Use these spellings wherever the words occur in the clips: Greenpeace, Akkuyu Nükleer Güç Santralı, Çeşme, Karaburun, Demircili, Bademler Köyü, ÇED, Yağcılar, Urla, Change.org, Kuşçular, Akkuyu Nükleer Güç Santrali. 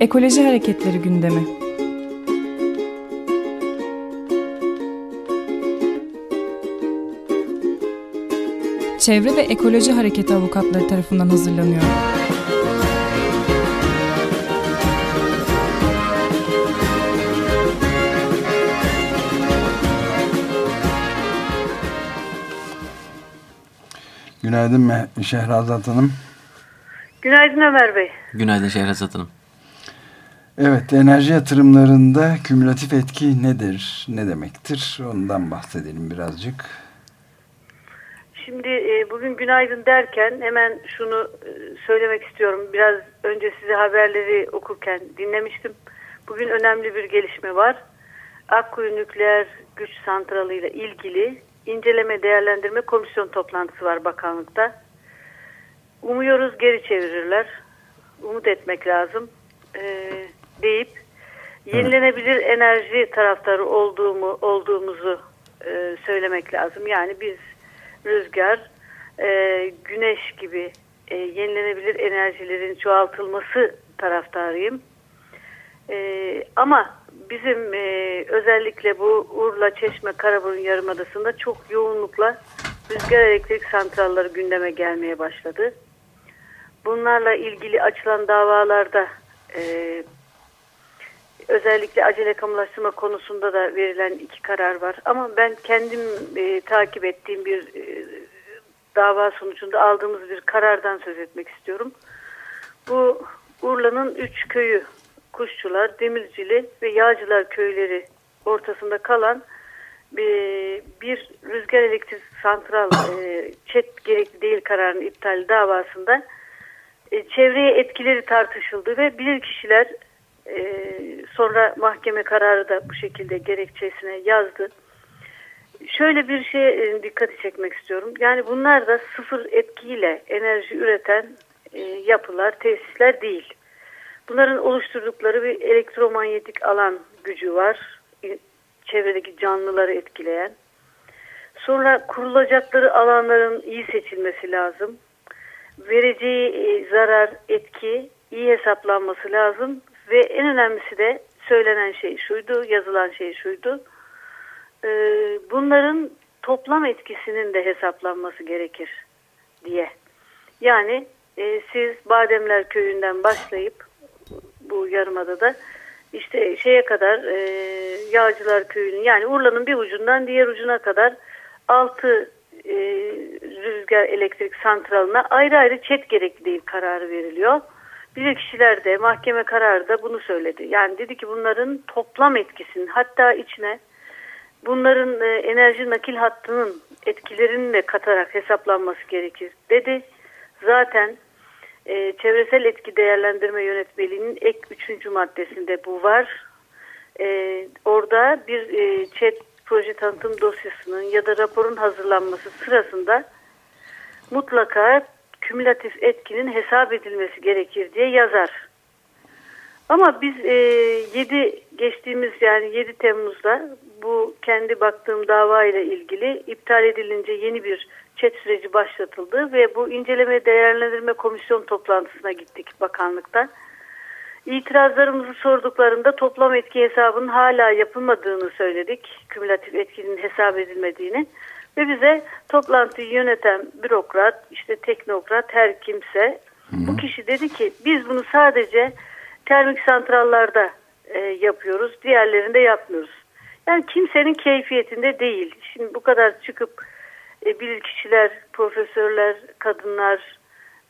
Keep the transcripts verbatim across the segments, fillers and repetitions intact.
Ekoloji Hareketleri gündemi. Çevre ve Ekoloji Hareketi avukatları tarafından hazırlanıyor. Günaydın Şehrazat Hanım. Günaydın Ömer Bey. Günaydın Şehrazat Hanım. Evet, enerji yatırımlarında kümülatif etki nedir, ne demektir? Ondan bahsedelim birazcık. Şimdi bugün günaydın derken hemen şunu söylemek istiyorum. Biraz önce size haberleri okurken dinlemiştim. Bugün önemli bir gelişme var. Akkuyu Nükleer Güç Santralı ile ilgili inceleme değerlendirme komisyon toplantısı var bakanlıkta. Umuyoruz geri çevirirler. Umut etmek lazım e, deyip yenilenebilir enerji taraftarı olduğumu, olduğumuzu e, söylemek lazım. Yani biz rüzgar, e, güneş gibi e, yenilenebilir enerjilerin çoğaltılması taraftarıyım. E, ama bizim e, özellikle bu Urla, Çeşme, Karaburun Yarımadası'nda çok yoğunlukla rüzgar elektrik santralları gündeme gelmeye başladı. Bunlarla ilgili açılan davalarda e, özellikle acele kamulaştırma konusunda da verilen iki karar var. Ama ben kendim e, takip ettiğim bir e, dava sonucunda aldığımız bir karardan söz etmek istiyorum. Bu Urla'nın üç köyü, Kuşçular, Demircili ve Yağcılar köyleri ortasında kalan bir, bir rüzgar elektrik santral e, çet gerekli değil kararının iptali davasında e, çevreye etkileri tartışıldı ve bilirkişiler e, sonra mahkeme kararı da bu şekilde gerekçesine yazdı. Şöyle bir şeye e, dikkati çekmek istiyorum. Yani bunlar da sıfır etkiyle enerji üreten e, yapılar, tesisler değil. Bunların oluşturdukları bir elektromanyetik alan gücü var. Çevredeki canlıları etkileyen. Sonra kurulacakları alanların iyi seçilmesi lazım. Vereceği zarar, etki iyi hesaplanması lazım. Ve en önemlisi de söylenen şey şuydu, yazılan şey şuydu. Bunların toplam etkisinin de hesaplanması gerekir diye. Yani siz Bademler Köyü'nden başlayıp bu yarımadada işte şeye kadar e, Yağcılar Köyü'nün, yani Urla'nın bir ucundan diğer ucuna kadar altı e, rüzgar elektrik santralına ayrı ayrı çet gerekli değil kararı veriliyor. Bilirkişiler de mahkeme kararı da bunu söyledi. Yani dedi ki bunların toplam etkisinin, hatta içine bunların e, enerji nakil hattının etkilerini de katarak hesaplanması gerekir dedi. Zaten Ee, çevresel etki değerlendirme yönetmeliğinin ek üçüncü maddesinde bu var. Ee, orada bir e, chat proje tanıtım dosyasının ya da raporun hazırlanması sırasında mutlaka kümülatif etkinin hesap edilmesi gerekir diye yazar. Ama biz e, yedi geçtiğimiz yani yedi Temmuz'da bu kendi baktığım dava ile ilgili iptal edilince yeni bir çet süreci başlatıldı ve bu inceleme değerlendirme komisyon toplantısına gittik bakanlıkta. İtirazlarımızı sorduklarında toplam etki hesabının hala yapılmadığını söyledik. Kümülatif etkinin hesap edilmediğini ve bize toplantıyı yöneten bürokrat, işte teknokrat, her kimse, Hı-hı. bu kişi dedi ki biz bunu sadece termik santrallarda e, yapıyoruz, diğerlerinde yapmıyoruz. Yani kimsenin keyfiyetinde değil. Şimdi bu kadar çıkıp e, bilirkişiler, profesörler, kadınlar,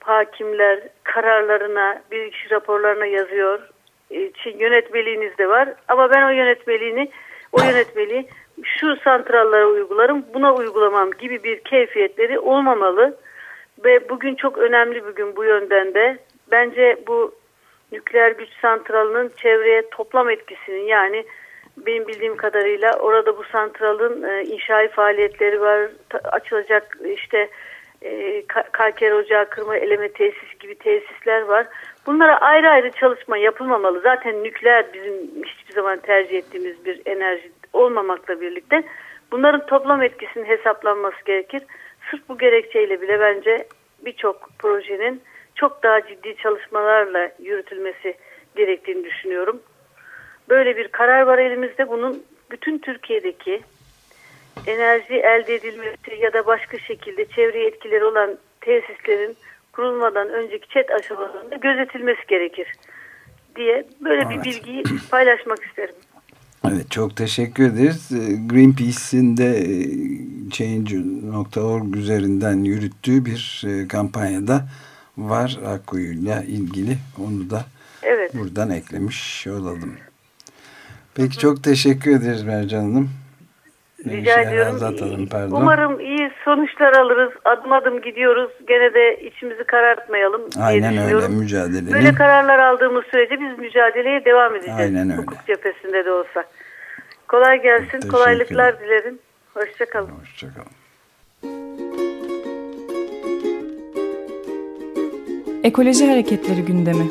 hakimler kararlarına, bilirkişi raporlarına yazıyor. E, yönetmeliğiniz de var ama ben o yönetmeliğini, o yönetmeliği şu santrallara uygularım, buna uygulamam gibi bir keyfiyetleri olmamalı. Ve bugün çok önemli bir gün bu yönden de. Bence bu nükleer güç santralının çevreye toplam etkisinin, yani benim bildiğim kadarıyla orada bu santralın e, inşai faaliyetleri var. Ta, açılacak işte e, kalker ocağı kırma eleme tesis gibi tesisler var. Bunlara ayrı ayrı çalışma yapılmamalı. Zaten nükleer bizim hiçbir zaman tercih ettiğimiz bir enerji olmamakla birlikte bunların toplam etkisinin hesaplanması gerekir. Sırf bu gerekçeyle bile bence birçok projenin çok daha ciddi çalışmalarla yürütülmesi gerektiğini düşünüyorum. Böyle bir karar var elimizde. Bunun bütün Türkiye'deki enerji elde edilmesi ya da başka şekilde çevreye etkileri olan tesislerin kurulmadan önceki ÇED aşamalarında gözetilmesi gerekir diye böyle evet. bir bilgiyi paylaşmak isterim. Evet, çok teşekkür ederiz. Greenpeace'in de Change nokta org üzerinden yürüttüğü bir kampanyada var Akkuyu'yla ilgili. Onu da evet. buradan eklemiş olalım. Peki, çok teşekkür ederiz Mercan Hanım. Rica ediyorum. Pardon. Umarım iyi sonuçlar alırız. Adım adım gidiyoruz. Gene de içimizi karartmayalım. Aynen öyle, mücadele. Böyle kararlar aldığımız sürece biz mücadeleye devam edeceğiz. Aynen öyle. Hukuk cephesinde de olsa. Kolay gelsin. Teşekkür. Kolaylıklar dilerim. Hoşçakalın. Hoşçakalın. Ekoloji Hareketleri gündemi.